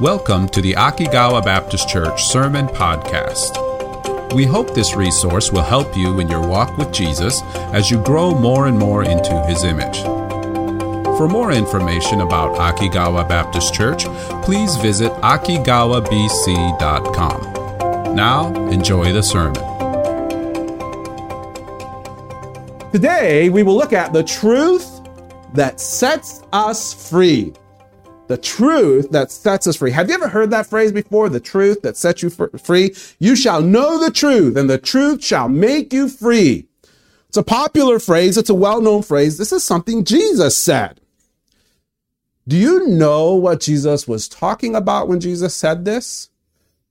Welcome to the Akigawa Baptist Church Sermon Podcast. We hope this resource will help you in your walk with Jesus as you grow more and more into His image. For more information about Akigawa Baptist Church, please visit akigawabc.com. Now, enjoy the sermon. Today, we will look at the truth that sets us free. The truth that sets us free. Have you ever heard that phrase before? The truth that sets you free. You shall know the truth, and the truth shall make you free. It's a popular phrase. It's a well-known phrase. This is something Jesus said. Do you know what Jesus was talking about when Jesus said this?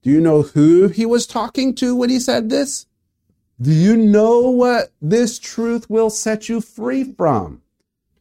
Do you know who he was talking to when he said this? Do you know what this truth will set you free from?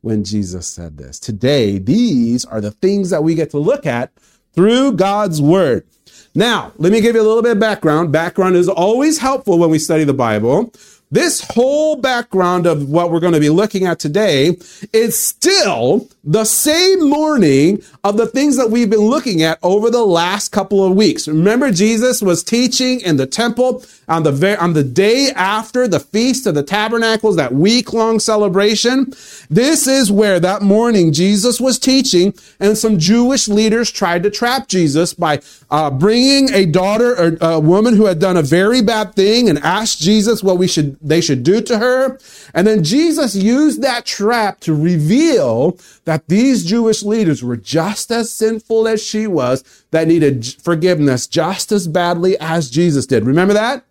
When Jesus said this. Today, these are the things that we get to look at through God's Word. Now, let me give you a little bit of background. Background is always helpful when we study the Bible. This whole background of what we're going to be looking at today is still the same morning of the things that we've been looking at over the last couple of weeks. Remember, Jesus was teaching in the temple on the day after the Feast of the Tabernacles, that week-long celebration. This is where that morning Jesus was teaching, and some Jewish leaders tried to trap Jesus by bringing a daughter or a woman who had done a very bad thing and asked Jesus what they should do to her. And then Jesus used that trap to reveal that these Jewish leaders were just as sinful as she was, that needed forgiveness just as badly as Jesus did. Remember that?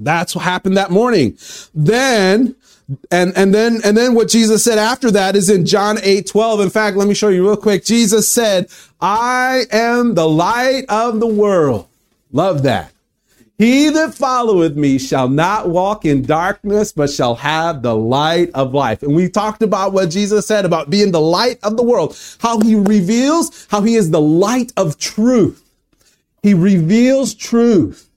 That's what happened that morning. Then what Jesus said after that is in John 8:12. In fact, let me show you real quick. Jesus said, "I am the light of the world." Love that. "He that followeth me shall not walk in darkness, but shall have the light of life." And we talked about what Jesus said about being the light of the world, how he reveals, how he is the light of truth. He reveals truth.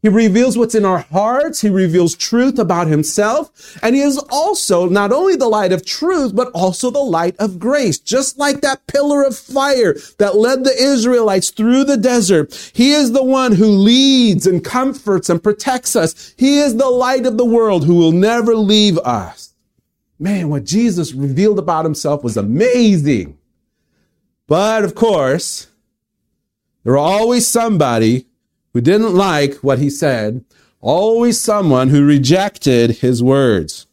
He reveals what's in our hearts. He reveals truth about himself. And he is also not only the light of truth, but also the light of grace. Just like that pillar of fire that led the Israelites through the desert. He is the one who leads and comforts and protects us. He is the light of the world who will never leave us. Man, what Jesus revealed about himself was amazing. But of course, there are always somebody who didn't like what he said, always someone who rejected his words.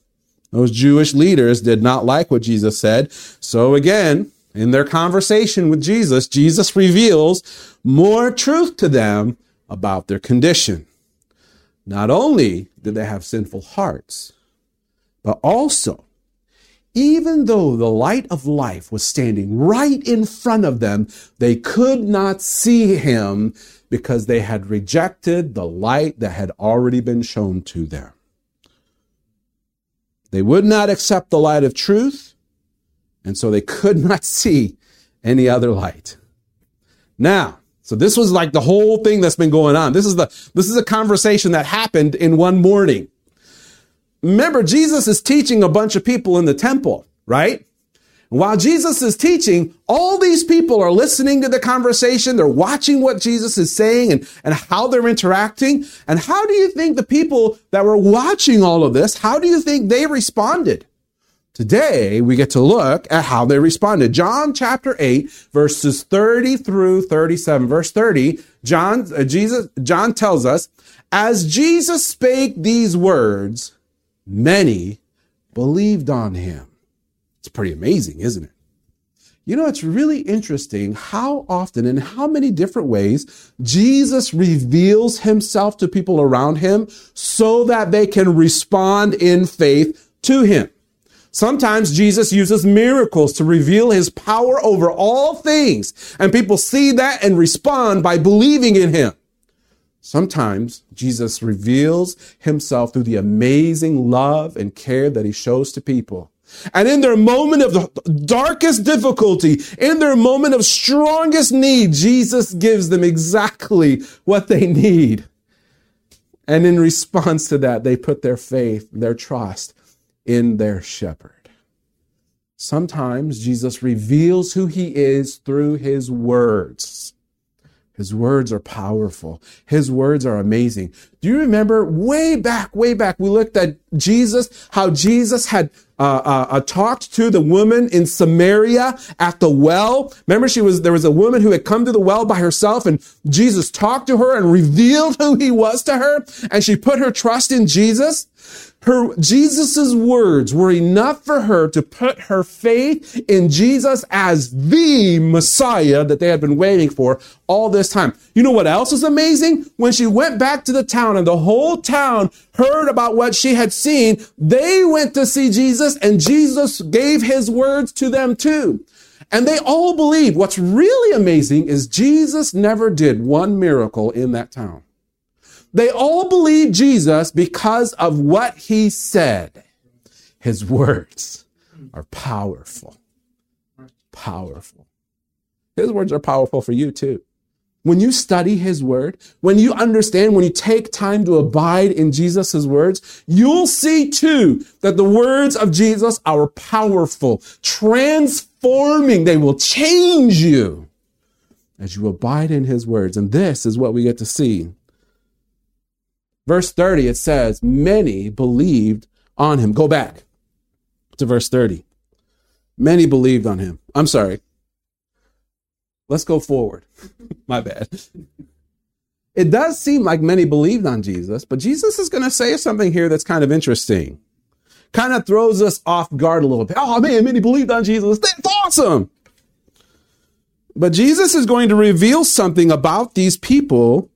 Those Jewish leaders did not like what Jesus said. So again, in their conversation with Jesus, Jesus reveals more truth to them about their condition. Not only did they have sinful hearts, but also, even though the light of life was standing right in front of them, they could not see him because they had rejected the light that had already been shown to them. They would not accept the light of truth, and so they could not see any other light. Now, so this was like the whole thing that's been going on. This is a conversation that happened in one morning. Remember, Jesus is teaching a bunch of people in the temple, right? While Jesus is teaching, all these people are listening to the conversation. They're watching what Jesus is saying and how they're interacting. And how do you think the people that were watching all of this, how do you think they responded? Today, we get to look at how they responded. John chapter 8, verses 30 through 37. Verse 30, John tells us, "As Jesus spake these words, many believed on him." It's pretty amazing, isn't it? You know, it's really interesting how often and how many different ways Jesus reveals himself to people around him so that they can respond in faith to him. Sometimes Jesus uses miracles to reveal his power over all things, and people see that and respond by believing in him. Sometimes Jesus reveals himself through the amazing love and care that he shows to people. And in their moment of the darkest difficulty, in their moment of strongest need, Jesus gives them exactly what they need. And in response to that, they put their faith, their trust in their shepherd. Sometimes Jesus reveals who he is through his words. His words are powerful. His words are amazing. Do you remember way back, we looked at Jesus, how Jesus had talked to the woman in Samaria at the well. Remember, there was a woman who had come to the well by herself, and Jesus talked to her and revealed who he was to her, and she put her trust in Jesus. Jesus's words were enough for her to put her faith in Jesus as the Messiah that they had been waiting for all this time. You know what else is amazing? When she went back to the town and the whole town heard about what she had seen, they went to see Jesus, and Jesus gave his words to them too. And they all believed. What's really amazing is Jesus never did one miracle in that town. They all believed Jesus because of what he said. His words are powerful. Powerful. His words are powerful for you too. When you study his word, when you understand, when you take time to abide in Jesus' words, you'll see too that the words of Jesus are powerful, transforming. They will change you as you abide in his words. And this is what we get to see. Verse 30, it says, many believed on him. Go back to verse 30. Many believed on him. I'm sorry. Let's go forward. My bad. It does seem like many believed on Jesus, but Jesus is going to say something here that's kind of interesting. Kind of throws us off guard a little bit. Oh man, many believed on Jesus. That's awesome. But Jesus is going to reveal something about these people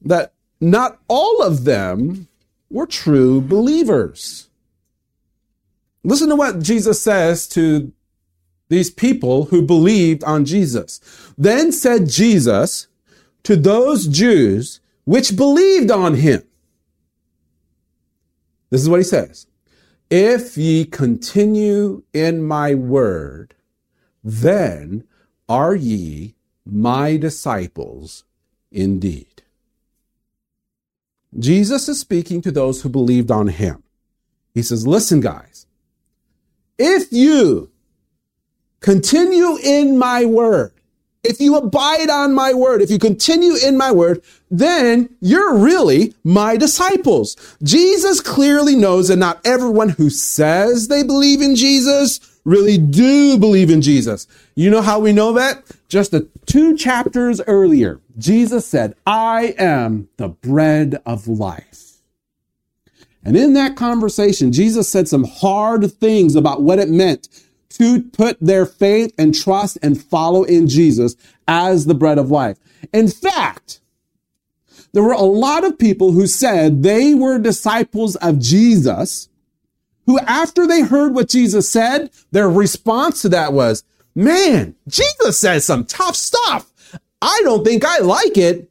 that not all of them were true believers. Listen to what Jesus says to these people who believed on Jesus. Then said Jesus to those Jews which believed on him. This is what he says. If ye continue in my word, then are ye my disciples indeed. Jesus is speaking to those who believed on him. He says, listen, guys, if you continue in my word, if you abide on my word, if you continue in my word, then you're really my disciples. Jesus clearly knows that not everyone who says they believe in Jesus really do believe in Jesus. You know how we know that? Just the 2 chapters earlier, Jesus said, I am the bread of life. And in that conversation, Jesus said some hard things about what it meant to put their faith and trust and follow in Jesus as the bread of life. In fact, there were a lot of people who said they were disciples of Jesus, who after they heard what Jesus said, their response to that was, man, Jesus says some tough stuff. I don't think I like it.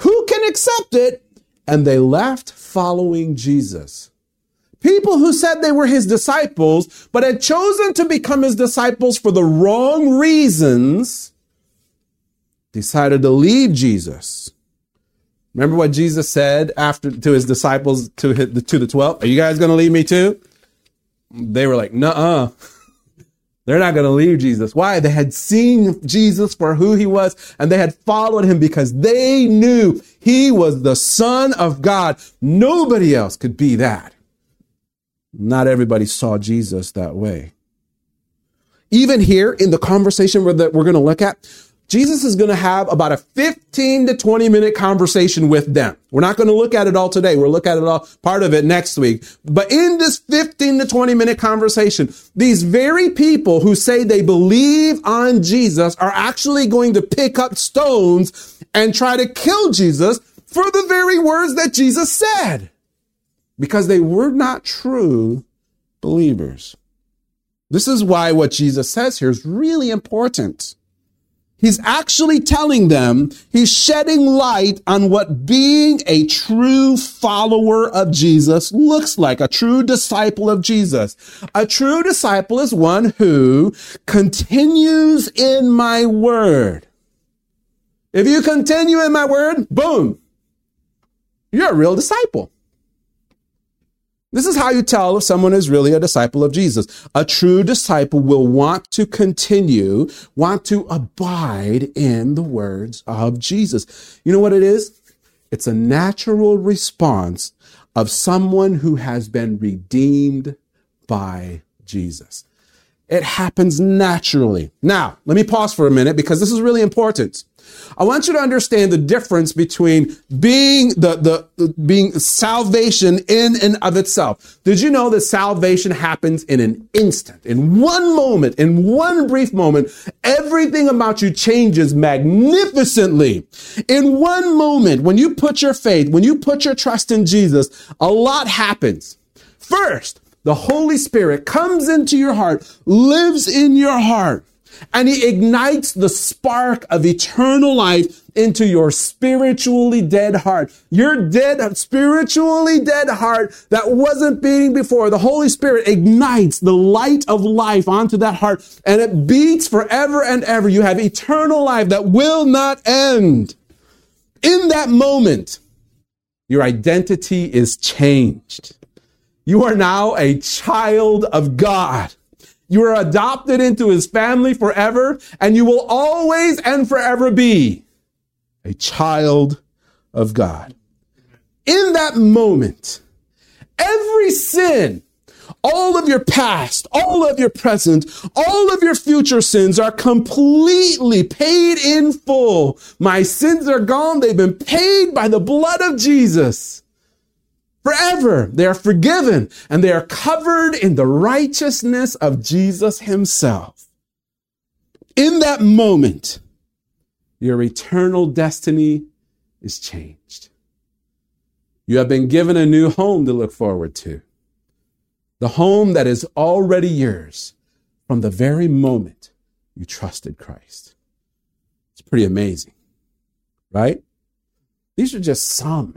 Who can accept it? And they left following Jesus. People who said they were his disciples, but had chosen to become his disciples for the wrong reasons, decided to leave Jesus. Remember what Jesus said after to his disciples, to the 12? Are you guys going to leave me too? They were like, nuh-uh. They're not going to leave Jesus. Why? They had seen Jesus for who he was, and they had followed him because they knew he was the Son of God. Nobody else could be that. Not everybody saw Jesus that way. Even here in the conversation that we're going to look at, Jesus is going to have about a 15 to 20 minute conversation with them. We're not going to look at it all today. We'll look at it all, part of it next week. But in this 15 to 20 minute conversation, these very people who say they believe on Jesus are actually going to pick up stones and try to kill Jesus for the very words that Jesus said, because they were not true believers. This is why what Jesus says here is really important. He's actually telling them, he's shedding light on what being a true follower of Jesus looks like, a true disciple of Jesus. A true disciple is one who continues in my word. If you continue in my word, boom, you're a real disciple. This is how you tell if someone is really a disciple of Jesus. A true disciple will want to continue, want to abide in the words of Jesus. You know what it is? It's a natural response of someone who has been redeemed by Jesus. It happens naturally. Now, let me pause for a minute because this is really important. I want you to understand the difference between being salvation in and of itself. Did you know that salvation happens in an instant, in one moment, in one brief moment? Everything about you changes magnificently. In one moment, when you put your faith, when you put your trust in Jesus, a lot happens. First, the Holy Spirit comes into your heart, lives in your heart, and he ignites the spark of eternal life into your spiritually dead heart. Your dead, spiritually dead heart that wasn't beating before. The Holy Spirit ignites the light of life onto that heart, and it beats forever and ever. You have eternal life that will not end. In that moment, your identity is changed. You are now a child of God. You are adopted into his family forever, and you will always and forever be a child of God. In that moment, every sin, all of your past, all of your present, all of your future sins are completely paid in full. My sins are gone. They've been paid by the blood of Jesus. Forever, they are forgiven, and they are covered in the righteousness of Jesus himself. In that moment, your eternal destiny is changed. You have been given a new home to look forward to. The home that is already yours from the very moment you trusted Christ. It's pretty amazing, right? These are just some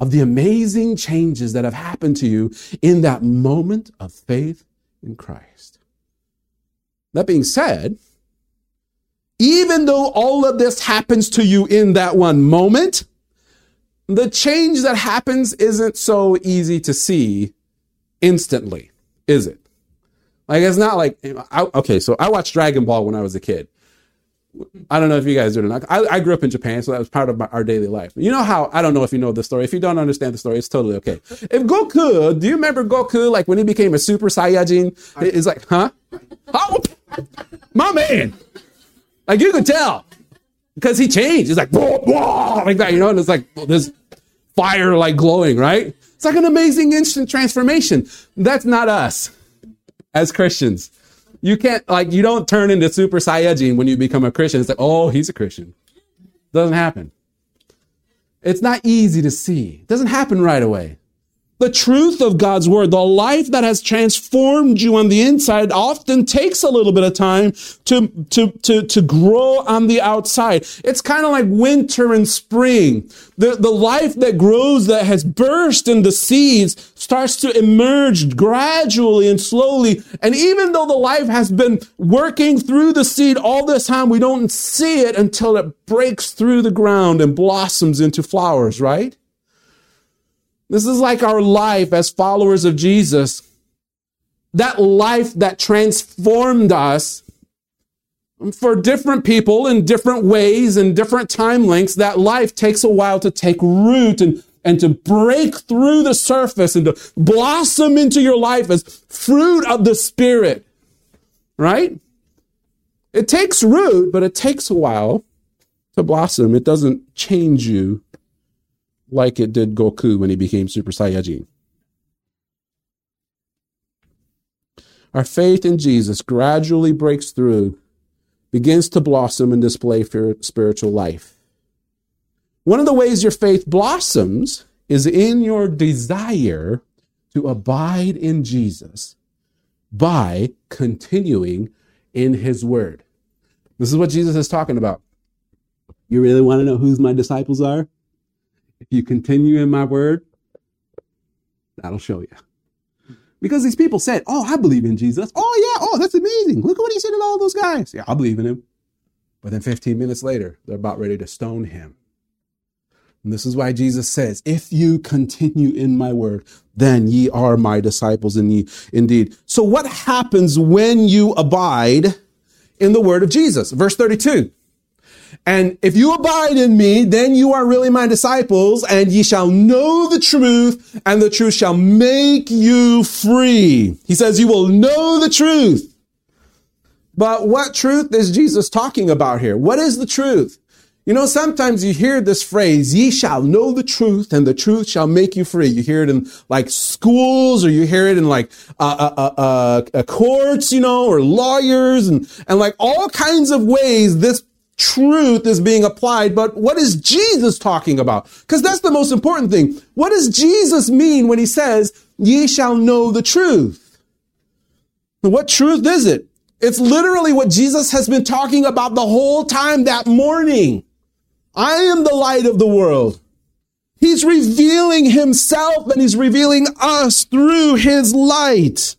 of the amazing changes that have happened to you in that moment of faith in Christ. That being said, even though all of this happens to you in that one moment, the change that happens isn't so easy to see instantly, is it? Like, it's not like, okay, so I watched Dragon Ball when I was a kid. I don't know if you guys do it or not. I grew up in Japan, so that was part of our daily life. You know how, I don't know if you know the story. If you don't understand the story, it's totally okay. If Goku, do you remember Goku, like when he became a Super Saiyajin? It's like, huh? Oh, my man. Like you could tell because he changed. It's like, whoa, whoa, like that, you know? And it's like this fire like glowing, right? It's like an amazing instant transformation. That's not us as Christians. You can't, like, you don't turn into Super Saiyajin when you become a Christian. It's like, oh, he's a Christian. Doesn't happen. It's not easy to see. It doesn't happen right away. The truth of God's word, the life that has transformed you on the inside, often takes a little bit of time to grow on the outside. It's kind of like winter and spring. The life that grows, that has burst in the seeds, starts to emerge gradually and slowly. And even though the life has been working through the seed all this time, we don't see it until it breaks through the ground and blossoms into flowers, right? This is like our life as followers of Jesus. That life that transformed us, for different people in different ways and different time lengths, that life takes a while to take root and to break through the surface and to blossom into your life as fruit of the Spirit, right? It takes root, but it takes a while to blossom. It doesn't change you like it did Goku when he became Super Saiyajin. Our faith in Jesus gradually breaks through, begins to blossom and display spiritual life. One of the ways your faith blossoms is in your desire to abide in Jesus by continuing in his word. This is what Jesus is talking about. You really want to know who my disciples are? If you continue in my word, that'll show you. Because these people said, oh, I believe in Jesus. Oh, yeah. Oh, that's amazing. Look at what he said to all those guys. Yeah, I believe in him. But then 15 minutes later, they're about ready to stone him. And this is why Jesus says, if you continue in my word, then ye are my disciples indeed. So what happens when you abide in the word of Jesus? Verse 32. And if you abide in me, then you are really my disciples, and ye shall know the truth, and the truth shall make you free. He says, you will know the truth. But what truth is Jesus talking about here? What is the truth? You know, sometimes you hear this phrase, ye shall know the truth and the truth shall make you free. You hear it in like schools, or you hear it in like courts, you know, or lawyers, and like all kinds of ways this truth is being applied. But what is Jesus talking about? Because that's the most important thing. What does Jesus mean when he says, ye shall know the truth? What truth is it? It's literally what Jesus has been talking about the whole time that morning. I am the light of the world. He's revealing himself, and he's revealing us through his light.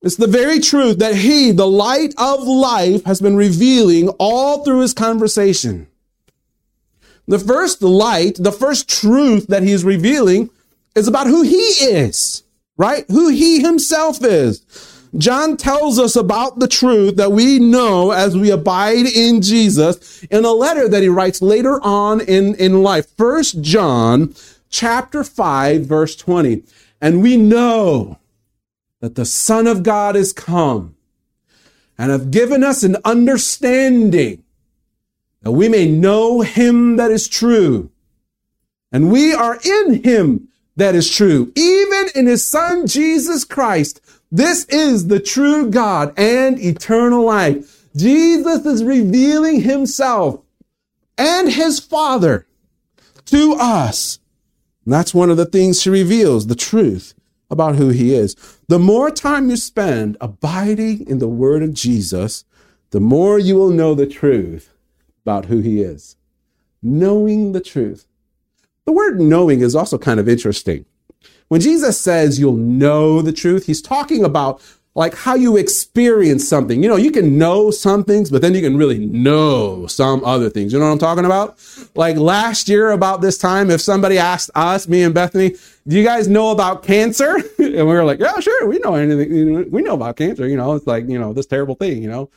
It's the very truth that he, the light of life, has been revealing all through his conversation. The first light, the first truth that he's revealing is about who he is, right? Who he himself is. John tells us about the truth that we know as we abide in Jesus in a letter that he writes later on in life. 1 John chapter 5, verse 20. And we know that the Son of God is come and have given us an understanding that we may know him that is true. And we are in him that is true, even in his Son, Jesus Christ. This is the true God and eternal life. Jesus is revealing himself and his Father to us. And that's one of the things he reveals, the truth about who he is. The more time you spend abiding in the word of Jesus, the more you will know the truth about who he is. Knowing the truth. The word knowing is also kind of interesting. When Jesus says you'll know the truth, he's talking about like how you experience something. You know, you can know some things, but then you can really know some other things. You know what I'm talking about? Like last year about this time, if somebody asked us, me and Bethany, do you guys know about cancer? And we were like, yeah, sure, we know anything. We know about cancer, you know, it's like, you know, this terrible thing, you know.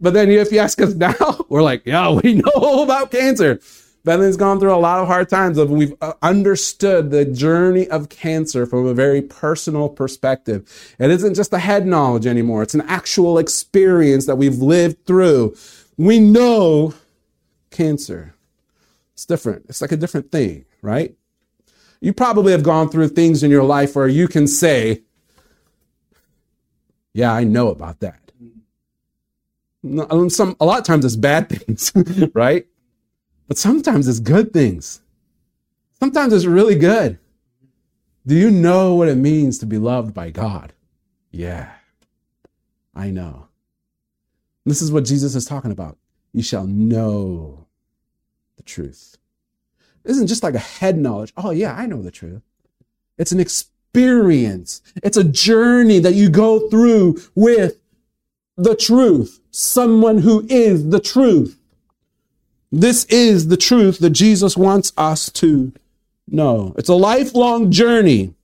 But then if you ask us now, we're like, yeah, we know about cancer. Bethany's gone through a lot of hard times, and we've understood the journey of cancer from a very personal perspective. It isn't just a head knowledge anymore. It's an actual experience that we've lived through. We know cancer. It's different. It's like a different thing, right? You probably have gone through things in your life where you can say, yeah, I know about that. A lot of times it's bad things, right? But sometimes it's good things. Sometimes it's really good. Do you know what it means to be loved by God? Yeah, I know. This is what Jesus is talking about. You shall know the truth. It isn't just like a head knowledge. Oh, yeah, I know the truth. It's an experience. It's a journey that you go through with the truth. Someone who is the truth. This is the truth that Jesus wants us to know. It's a lifelong journey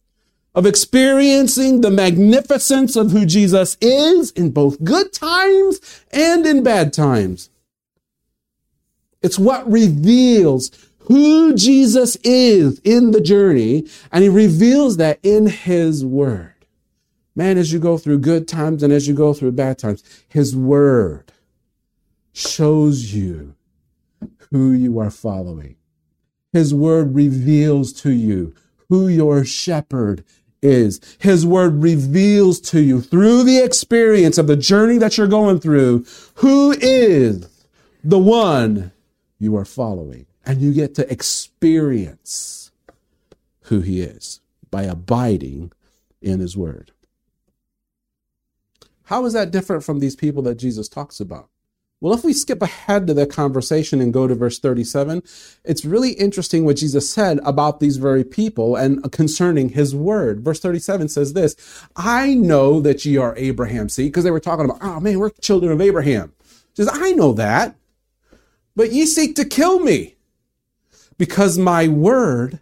of experiencing the magnificence of who Jesus is in both good times and in bad times. It's what reveals who Jesus is in the journey, and he reveals that in his word. Man, as you go through good times and as you go through bad times, his word shows you who you are following. His word reveals to you who your shepherd is. His word reveals to you through the experience of the journey that you're going through, who is the one you are following. And you get to experience who he is by abiding in his word. How is that different from these people that Jesus talks about? Well, if we skip ahead to the conversation and go to verse 37, it's really interesting what Jesus said about these very people and concerning his word. Verse 37 says this, I know that ye are Abraham. See, because they were talking about, oh man, we're children of Abraham. He says, I know that, but ye seek to kill me because my word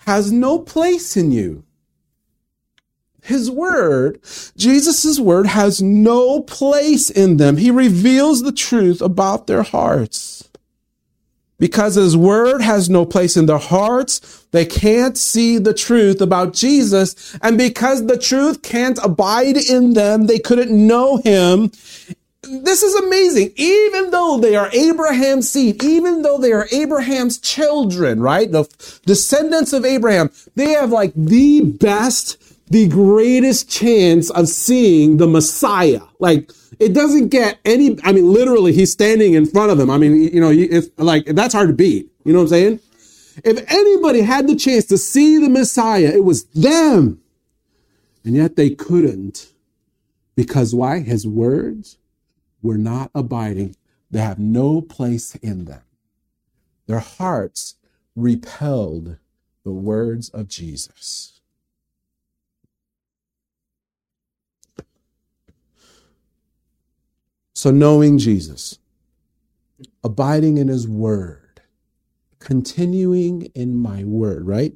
has no place in you. His word, Jesus' word, has no place in them. He reveals the truth about their hearts. Because his word has no place in their hearts, they can't see the truth about Jesus. And because the truth can't abide in them, they couldn't know him. This is amazing. Even though they are Abraham's seed, even though they are Abraham's children, right? The descendants of Abraham, they have like the best, the greatest chance of seeing the Messiah. Like, it doesn't get any, I mean, literally, he's standing in front of him. I mean, you know, it's like, that's hard to beat. You know what I'm saying? If anybody had the chance to see the Messiah, it was them. And yet they couldn't. Because why? His words were not abiding. They have no place in them. Their hearts repelled the words of Jesus. So knowing Jesus, abiding in his word, continuing in my word, right?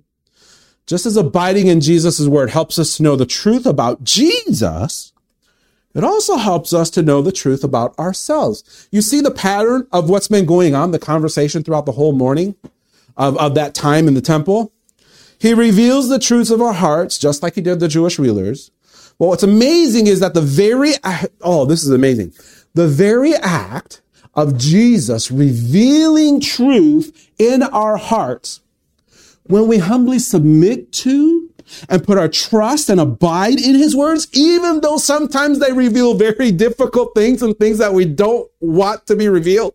Just as abiding in Jesus' word helps us to know the truth about Jesus, it also helps us to know the truth about ourselves. You see the pattern of what's been going on, the conversation throughout the whole morning of that time in the temple? He reveals the truths of our hearts, just like he did the Jewish rulers. Well, what's amazing is that the very act of Jesus revealing truth in our hearts, when we humbly submit to and put our trust and abide in his words, even though sometimes they reveal very difficult things and things that we don't want to be revealed.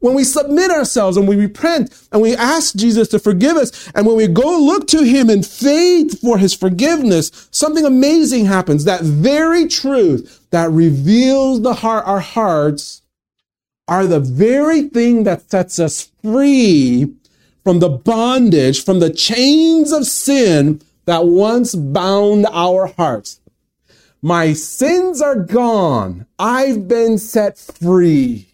When we submit ourselves and we repent and we ask Jesus to forgive us, and when we go look to him in faith for his forgiveness, something amazing happens. That very truth that reveals our hearts are the very thing that sets us free from the bondage, from the chains of sin that once bound our hearts. My sins are gone. I've been set free.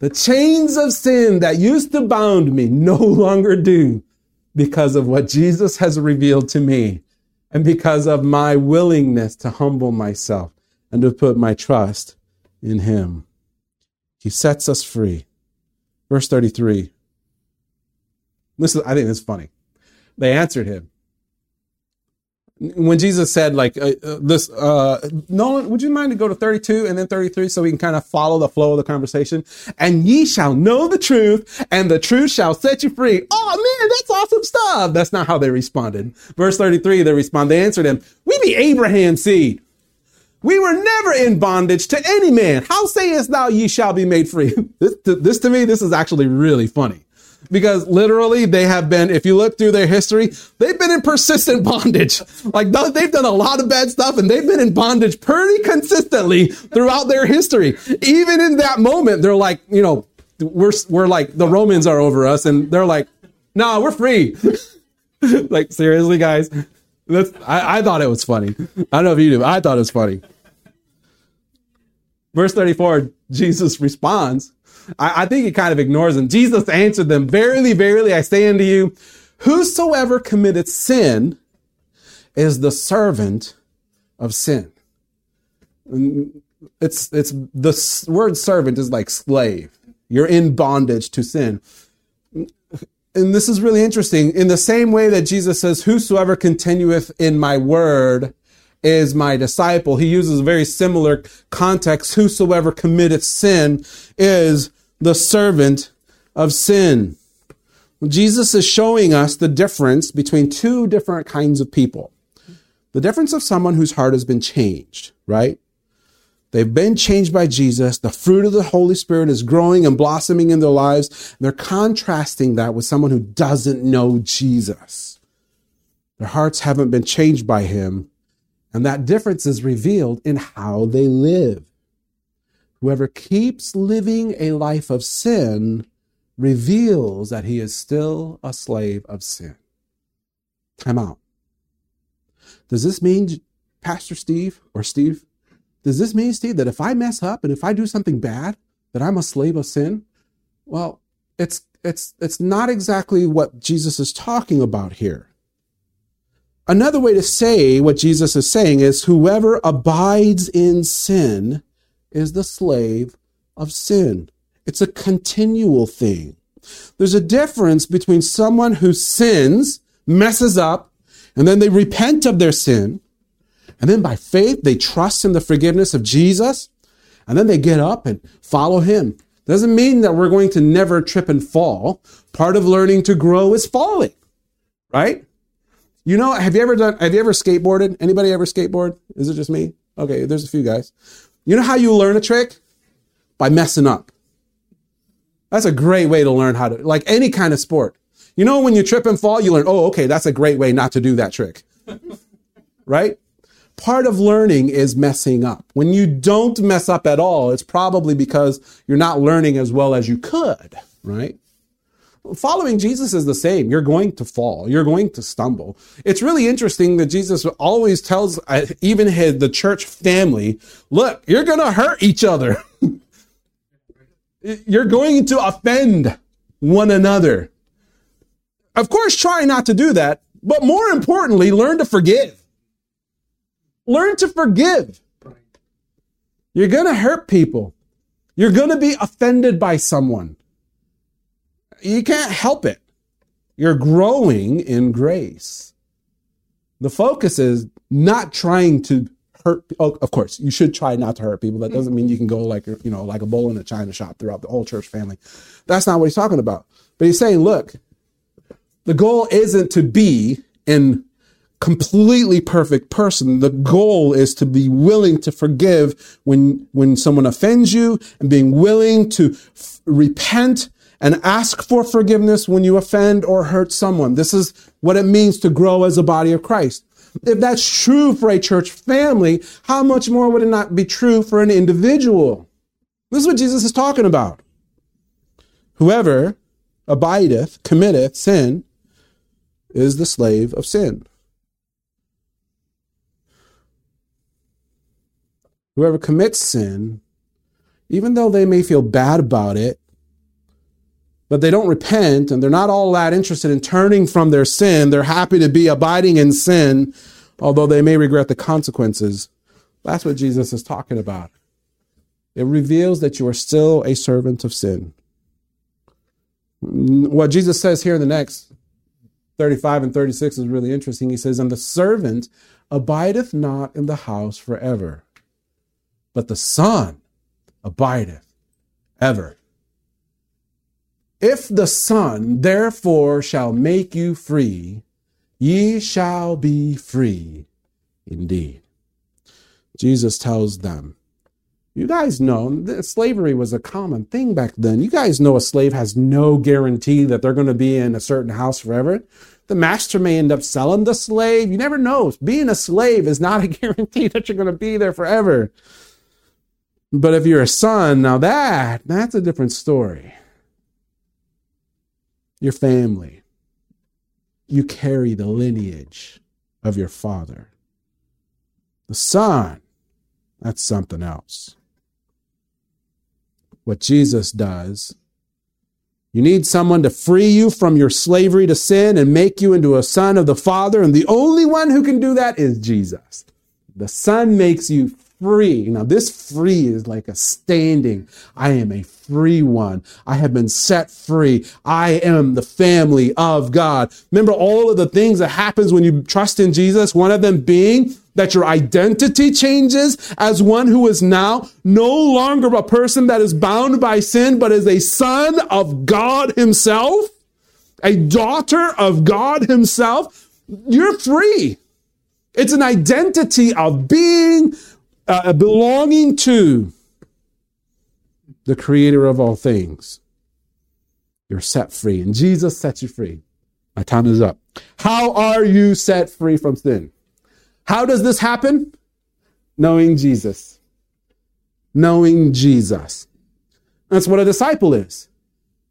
The chains of sin that used to bound me no longer do, because of what Jesus has revealed to me and because of my willingness to humble myself and to put my trust in him. He sets us free. Verse 33. Listen, I think this is funny. They answered him. When Jesus said, Nolan, would you mind to go to 32 and then 33 so we can kind of follow the flow of the conversation? And ye shall know the truth, and the truth shall set you free. Oh, man, that's awesome stuff. That's not how they responded. Verse 33, they answered him, we be Abraham's seed. We were never in bondage to any man. How sayest thou ye shall be made free? This to me, this is actually really funny. Because literally they have been, if you look through their history, they've been in persistent bondage. Like they've done a lot of bad stuff and they've been in bondage pretty consistently throughout their history. Even in that moment, they're like, you know, we're like, the Romans are over us, and they're like, nah, we're free. Like, seriously, guys, I thought it was funny. I don't know if you do, but I thought it was funny. Verse 34, Jesus responds. I think he kind of ignores them. Jesus answered them, verily, verily, I say unto you, whosoever committed sin is the servant of sin. It's the word servant is like slave. You're in bondage to sin. And this is really interesting. In the same way that Jesus says, whosoever continueth in my word is my disciple, he uses a very similar context. Whosoever committeth sin is the servant of sin. Jesus is showing us the difference between two different kinds of people. The difference of someone whose heart has been changed, right? They've been changed by Jesus. The fruit of the Holy Spirit is growing and blossoming in their lives. They're contrasting that with someone who doesn't know Jesus. Their hearts haven't been changed by him. And that difference is revealed in how they live. Whoever keeps living a life of sin reveals that he is still a slave of sin. Time out. Does this mean, Pastor Steve or Steve, does this mean, Steve, that if I mess up and if I do something bad, that I'm a slave of sin? Well, it's it's not exactly what Jesus is talking about here. Another way to say what Jesus is saying is whoever abides in sin is the slave of sin. It's a continual thing. There's a difference between someone who sins, messes up, and then they repent of their sin, and then by faith they trust in the forgiveness of Jesus, and then they get up and follow him. Doesn't mean that we're going to never trip and fall. Part of learning to grow is falling, right? You know, have you ever skateboarded? Anybody ever skateboard? Is it just me? Okay, there's a few guys. You know how you learn a trick? By messing up. That's a great way to learn how to, like any kind of sport. You know, when you trip and fall, you learn, oh, okay, that's a great way not to do that trick, right? Part of learning is messing up. When you don't mess up at all, it's probably because you're not learning as well as you could, right? Following Jesus is the same. You're going to fall. You're going to stumble. It's really interesting that Jesus always tells even the church family, look, you're going to hurt each other. You're going to offend one another. Of course, try not to do that, but more importantly, learn to forgive. Learn to forgive. You're going to hurt people. You're going to be offended by someone. You can't help it. You're growing in grace. The focus is not trying to hurt. Oh, of course, you should try not to hurt people. That doesn't mean you can go like a bull in a china shop throughout the whole church family. That's not what he's talking about. But he's saying, look, the goal isn't to be in completely perfect person. The goal is to be willing to forgive when someone offends you and being willing to repent and ask for forgiveness when you offend or hurt someone. This is what it means to grow as a body of Christ. If that's true for a church family, how much more would it not be true for an individual? This is what Jesus is talking about. Whoever abideth, committeth sin, is the slave of sin. Whoever commits sin, even though they may feel bad about it, but they don't repent and they're not all that interested in turning from their sin, they're happy to be abiding in sin, although they may regret the consequences. That's what Jesus is talking about. It reveals that you are still a servant of sin. What Jesus says here in the next 35 and 36 is really interesting. He says, and the servant abideth not in the house forever, but the Son abideth ever. If the Son therefore shall make you free, ye shall be free indeed. Jesus tells them, you guys know that slavery was a common thing back then. You guys know a slave has no guarantee that they're going to be in a certain house forever. The master may end up selling the slave. You never know. Being a slave is not a guarantee that you're going to be there forever. But if you're a son, now that's a different story. Your family. You carry the lineage of your father. The son, that's something else. What Jesus does, you need someone to free you from your slavery to sin and make you into a son of the Father, and the only one who can do that is Jesus. The Son makes you free. Now, this free is like a standing. I am a free one. I have been set free. I am the family of God. Remember all of the things that happens when you trust in Jesus, one of them being that your identity changes as one who is now no longer a person that is bound by sin, but is a son of God himself, a daughter of God himself. You're free. It's an identity of being belonging to the creator of all things. You're set free, and Jesus sets you free. My time is up. How are you set free from sin? How does this happen? Knowing Jesus. Knowing Jesus. That's what a disciple is.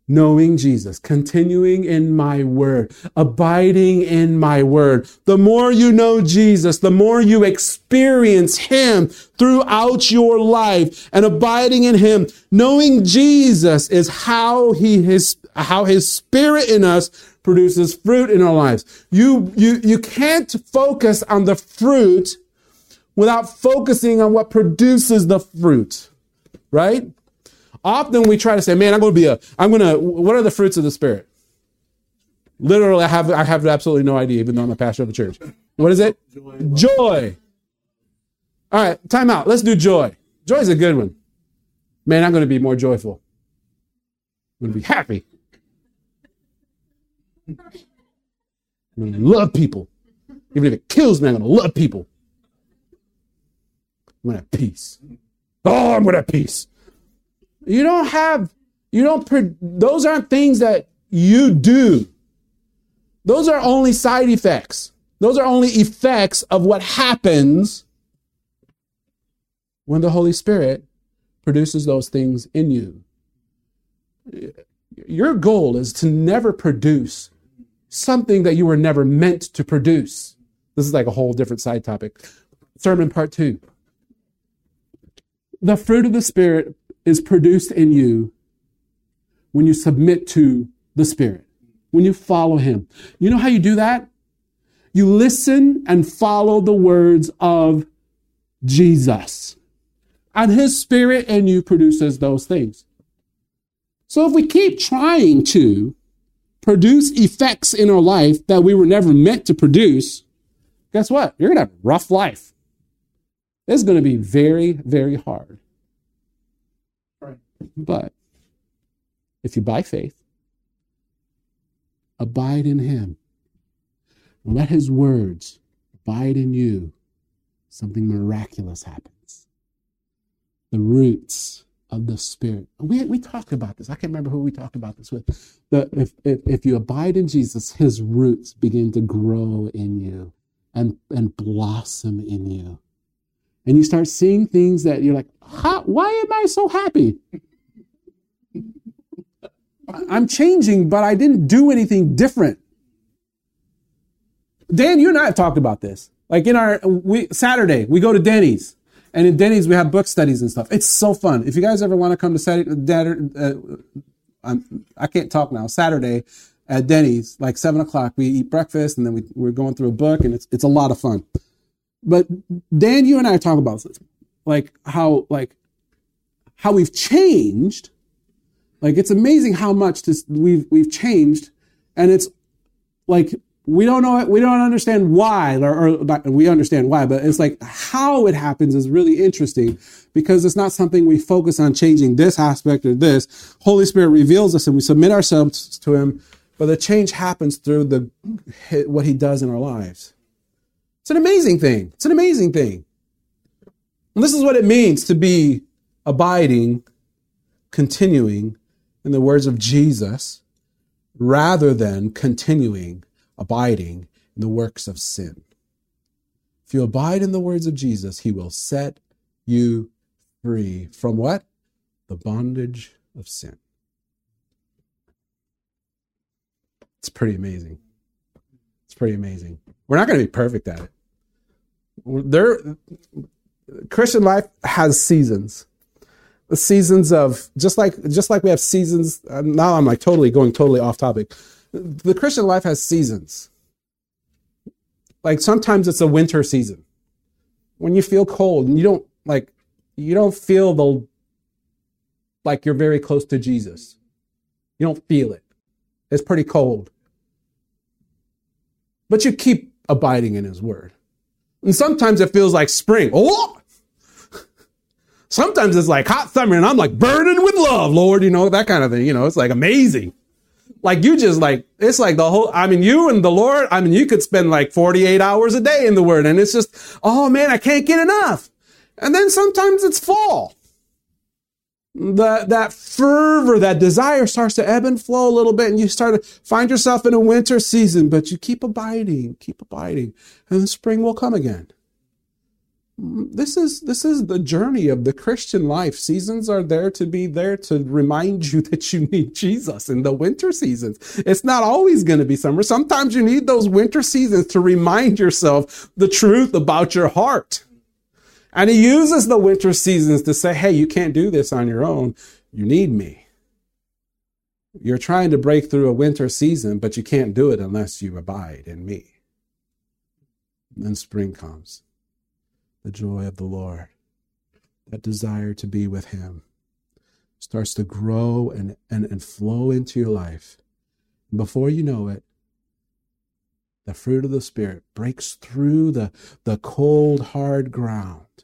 Knowing Jesus, continuing in my word, abiding in my word. The more you know Jesus, the more you experience him throughout your life and abiding in him. Knowing Jesus is how he is how his spirit in us produces fruit in our lives. You can't focus on the fruit without focusing on what produces the fruit, right? Often we try to say, man, what are the fruits of the Spirit? Literally, I have absolutely no idea, even though I'm a pastor of a church. What is it? Joy. All right, time out. Let's do joy. Joy is a good one. Man, I'm going to be more joyful. I'm going to be happy. I'm going to love people. Even if it kills me, I'm going to love people. I'm going to have peace. Oh, I'm going to have peace. Those aren't things that you do. Those are only side effects. Those are only effects of what happens when the Holy Spirit produces those things in you. Your goal is to never produce something that you were never meant to produce. This is like a whole different side topic. Sermon part 2. The fruit of the Spirit is produced in you when you submit to the Spirit, when you follow Him. You know how you do that? You listen and follow the words of Jesus. And His Spirit in you produces those things. So if we keep trying to produce effects in our life that we were never meant to produce, guess what? You're going to have a rough life. It's going to be very, very hard. Right. But if you, by faith, abide in Him, let His words abide in you, something miraculous happens. The roots of the Spirit. We talked about this. I can't remember who we talked about this with. If you abide in Jesus, His roots begin to grow in you and blossom in you. And you start seeing things that you're like, why am I so happy? I'm changing, but I didn't do anything different. Dan, you and I have talked about this. Like Saturday, we go to Denny's. And in Denny's, we have book studies and stuff. It's so fun. If you guys ever want to come to Saturday at Denny's, like 7 o'clock, we eat breakfast, and then we're going through a book, and it's a lot of fun. But Dan, you and I talk about this, like how we've changed. Like, it's amazing how much we've changed, and it's like we don't know, we don't understand why, or we understand why, but it's like how it happens is really interesting, because it's not something we focus on changing this aspect or this. Holy Spirit reveals us, and we submit ourselves to Him, but the change happens through what He does in our lives. It's an amazing thing. It's an amazing thing. And this is what it means to be abiding, continuing in the words of Jesus, rather than continuing, abiding in the works of sin. If you abide in the words of Jesus, He will set you free from what? The bondage of sin. It's pretty amazing. It's pretty amazing. We're not going to be perfect at it. Christian life has seasons. The seasons of, just like we have seasons, now I'm like going totally off topic. The Christian life has seasons. Like, sometimes it's a winter season, when you feel cold and you don't feel like you're very close to Jesus. You don't feel it. It's pretty cold. But you keep abiding in His word. And sometimes it feels like spring. Oh! Sometimes it's like hot summer, and I'm like burning with love, Lord, that kind of thing. It's like amazing. Like, you just like, it's like the whole, you and the Lord, you could spend like 48 hours a day in the word, and it's just, oh man, I can't get enough. And then sometimes it's fall. That fervor, that desire starts to ebb and flow a little bit, and you start to find yourself in a winter season, but you keep abiding, and the spring will come again. This is the journey of the Christian life. Seasons are there to remind you that you need Jesus in the winter seasons. It's not always going to be summer. Sometimes you need those winter seasons to remind yourself the truth about your heart. And He uses the winter seasons to say, hey, you can't do this on your own. You need me. You're trying to break through a winter season, but you can't do it unless you abide in me. And then spring comes. The joy of the Lord, that desire to be with him, starts to grow and flow into your life. Before you know it, the fruit of the Spirit breaks through the cold, hard ground. It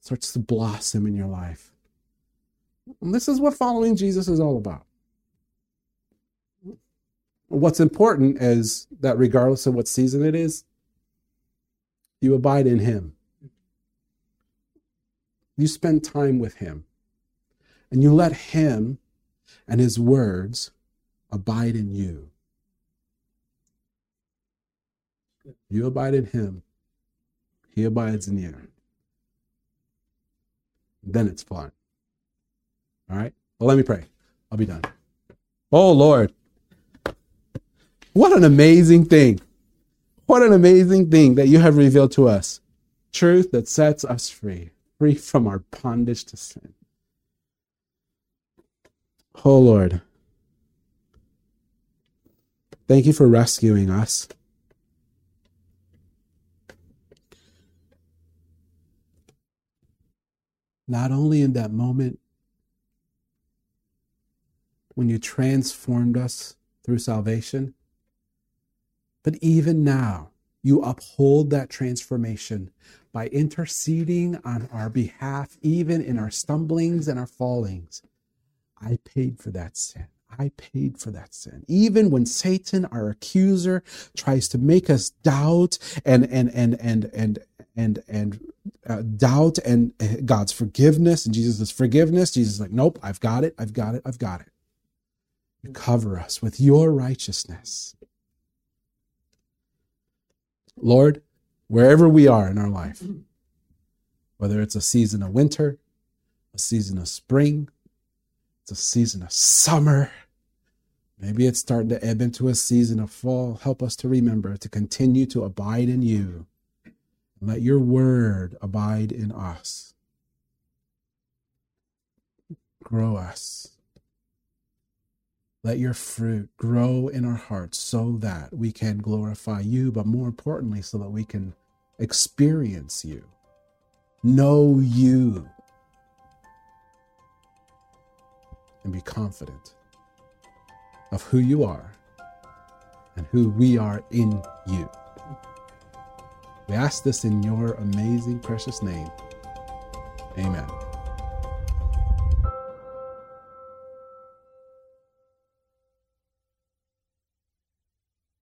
starts to blossom in your life. And this is what following Jesus is all about. What's important is that regardless of what season it is, you abide in him. You spend time with him. And you let him and his words abide in you. You abide in him. He abides in you. Then it's fun. All right? Well, let me pray. I'll be done. Oh, Lord. What an amazing thing. What an amazing thing that you have revealed to us. Truth that sets us free. Free from our bondage to sin. Oh, Lord. Thank you for rescuing us. Not only in that moment when you transformed us through salvation, but even now, you uphold that transformation by interceding on our behalf, even in our stumblings and our fallings. I paid for that sin. I paid for that sin. Even when Satan, our accuser, tries to make us doubt doubt and God's forgiveness and Jesus' forgiveness, Jesus is like, nope, I've got it. You cover us with your righteousness. Lord, wherever we are in our life, whether it's a season of winter, a season of spring, it's a season of summer, maybe it's starting to ebb into a season of fall, help us to remember to continue to abide in you. And let your word abide in us. Grow us. Let your fruit grow in our hearts so that we can glorify you, but more importantly, so that we can experience you, know you, and be confident of who you are and who we are in you. We ask this in your amazing, precious name. Amen.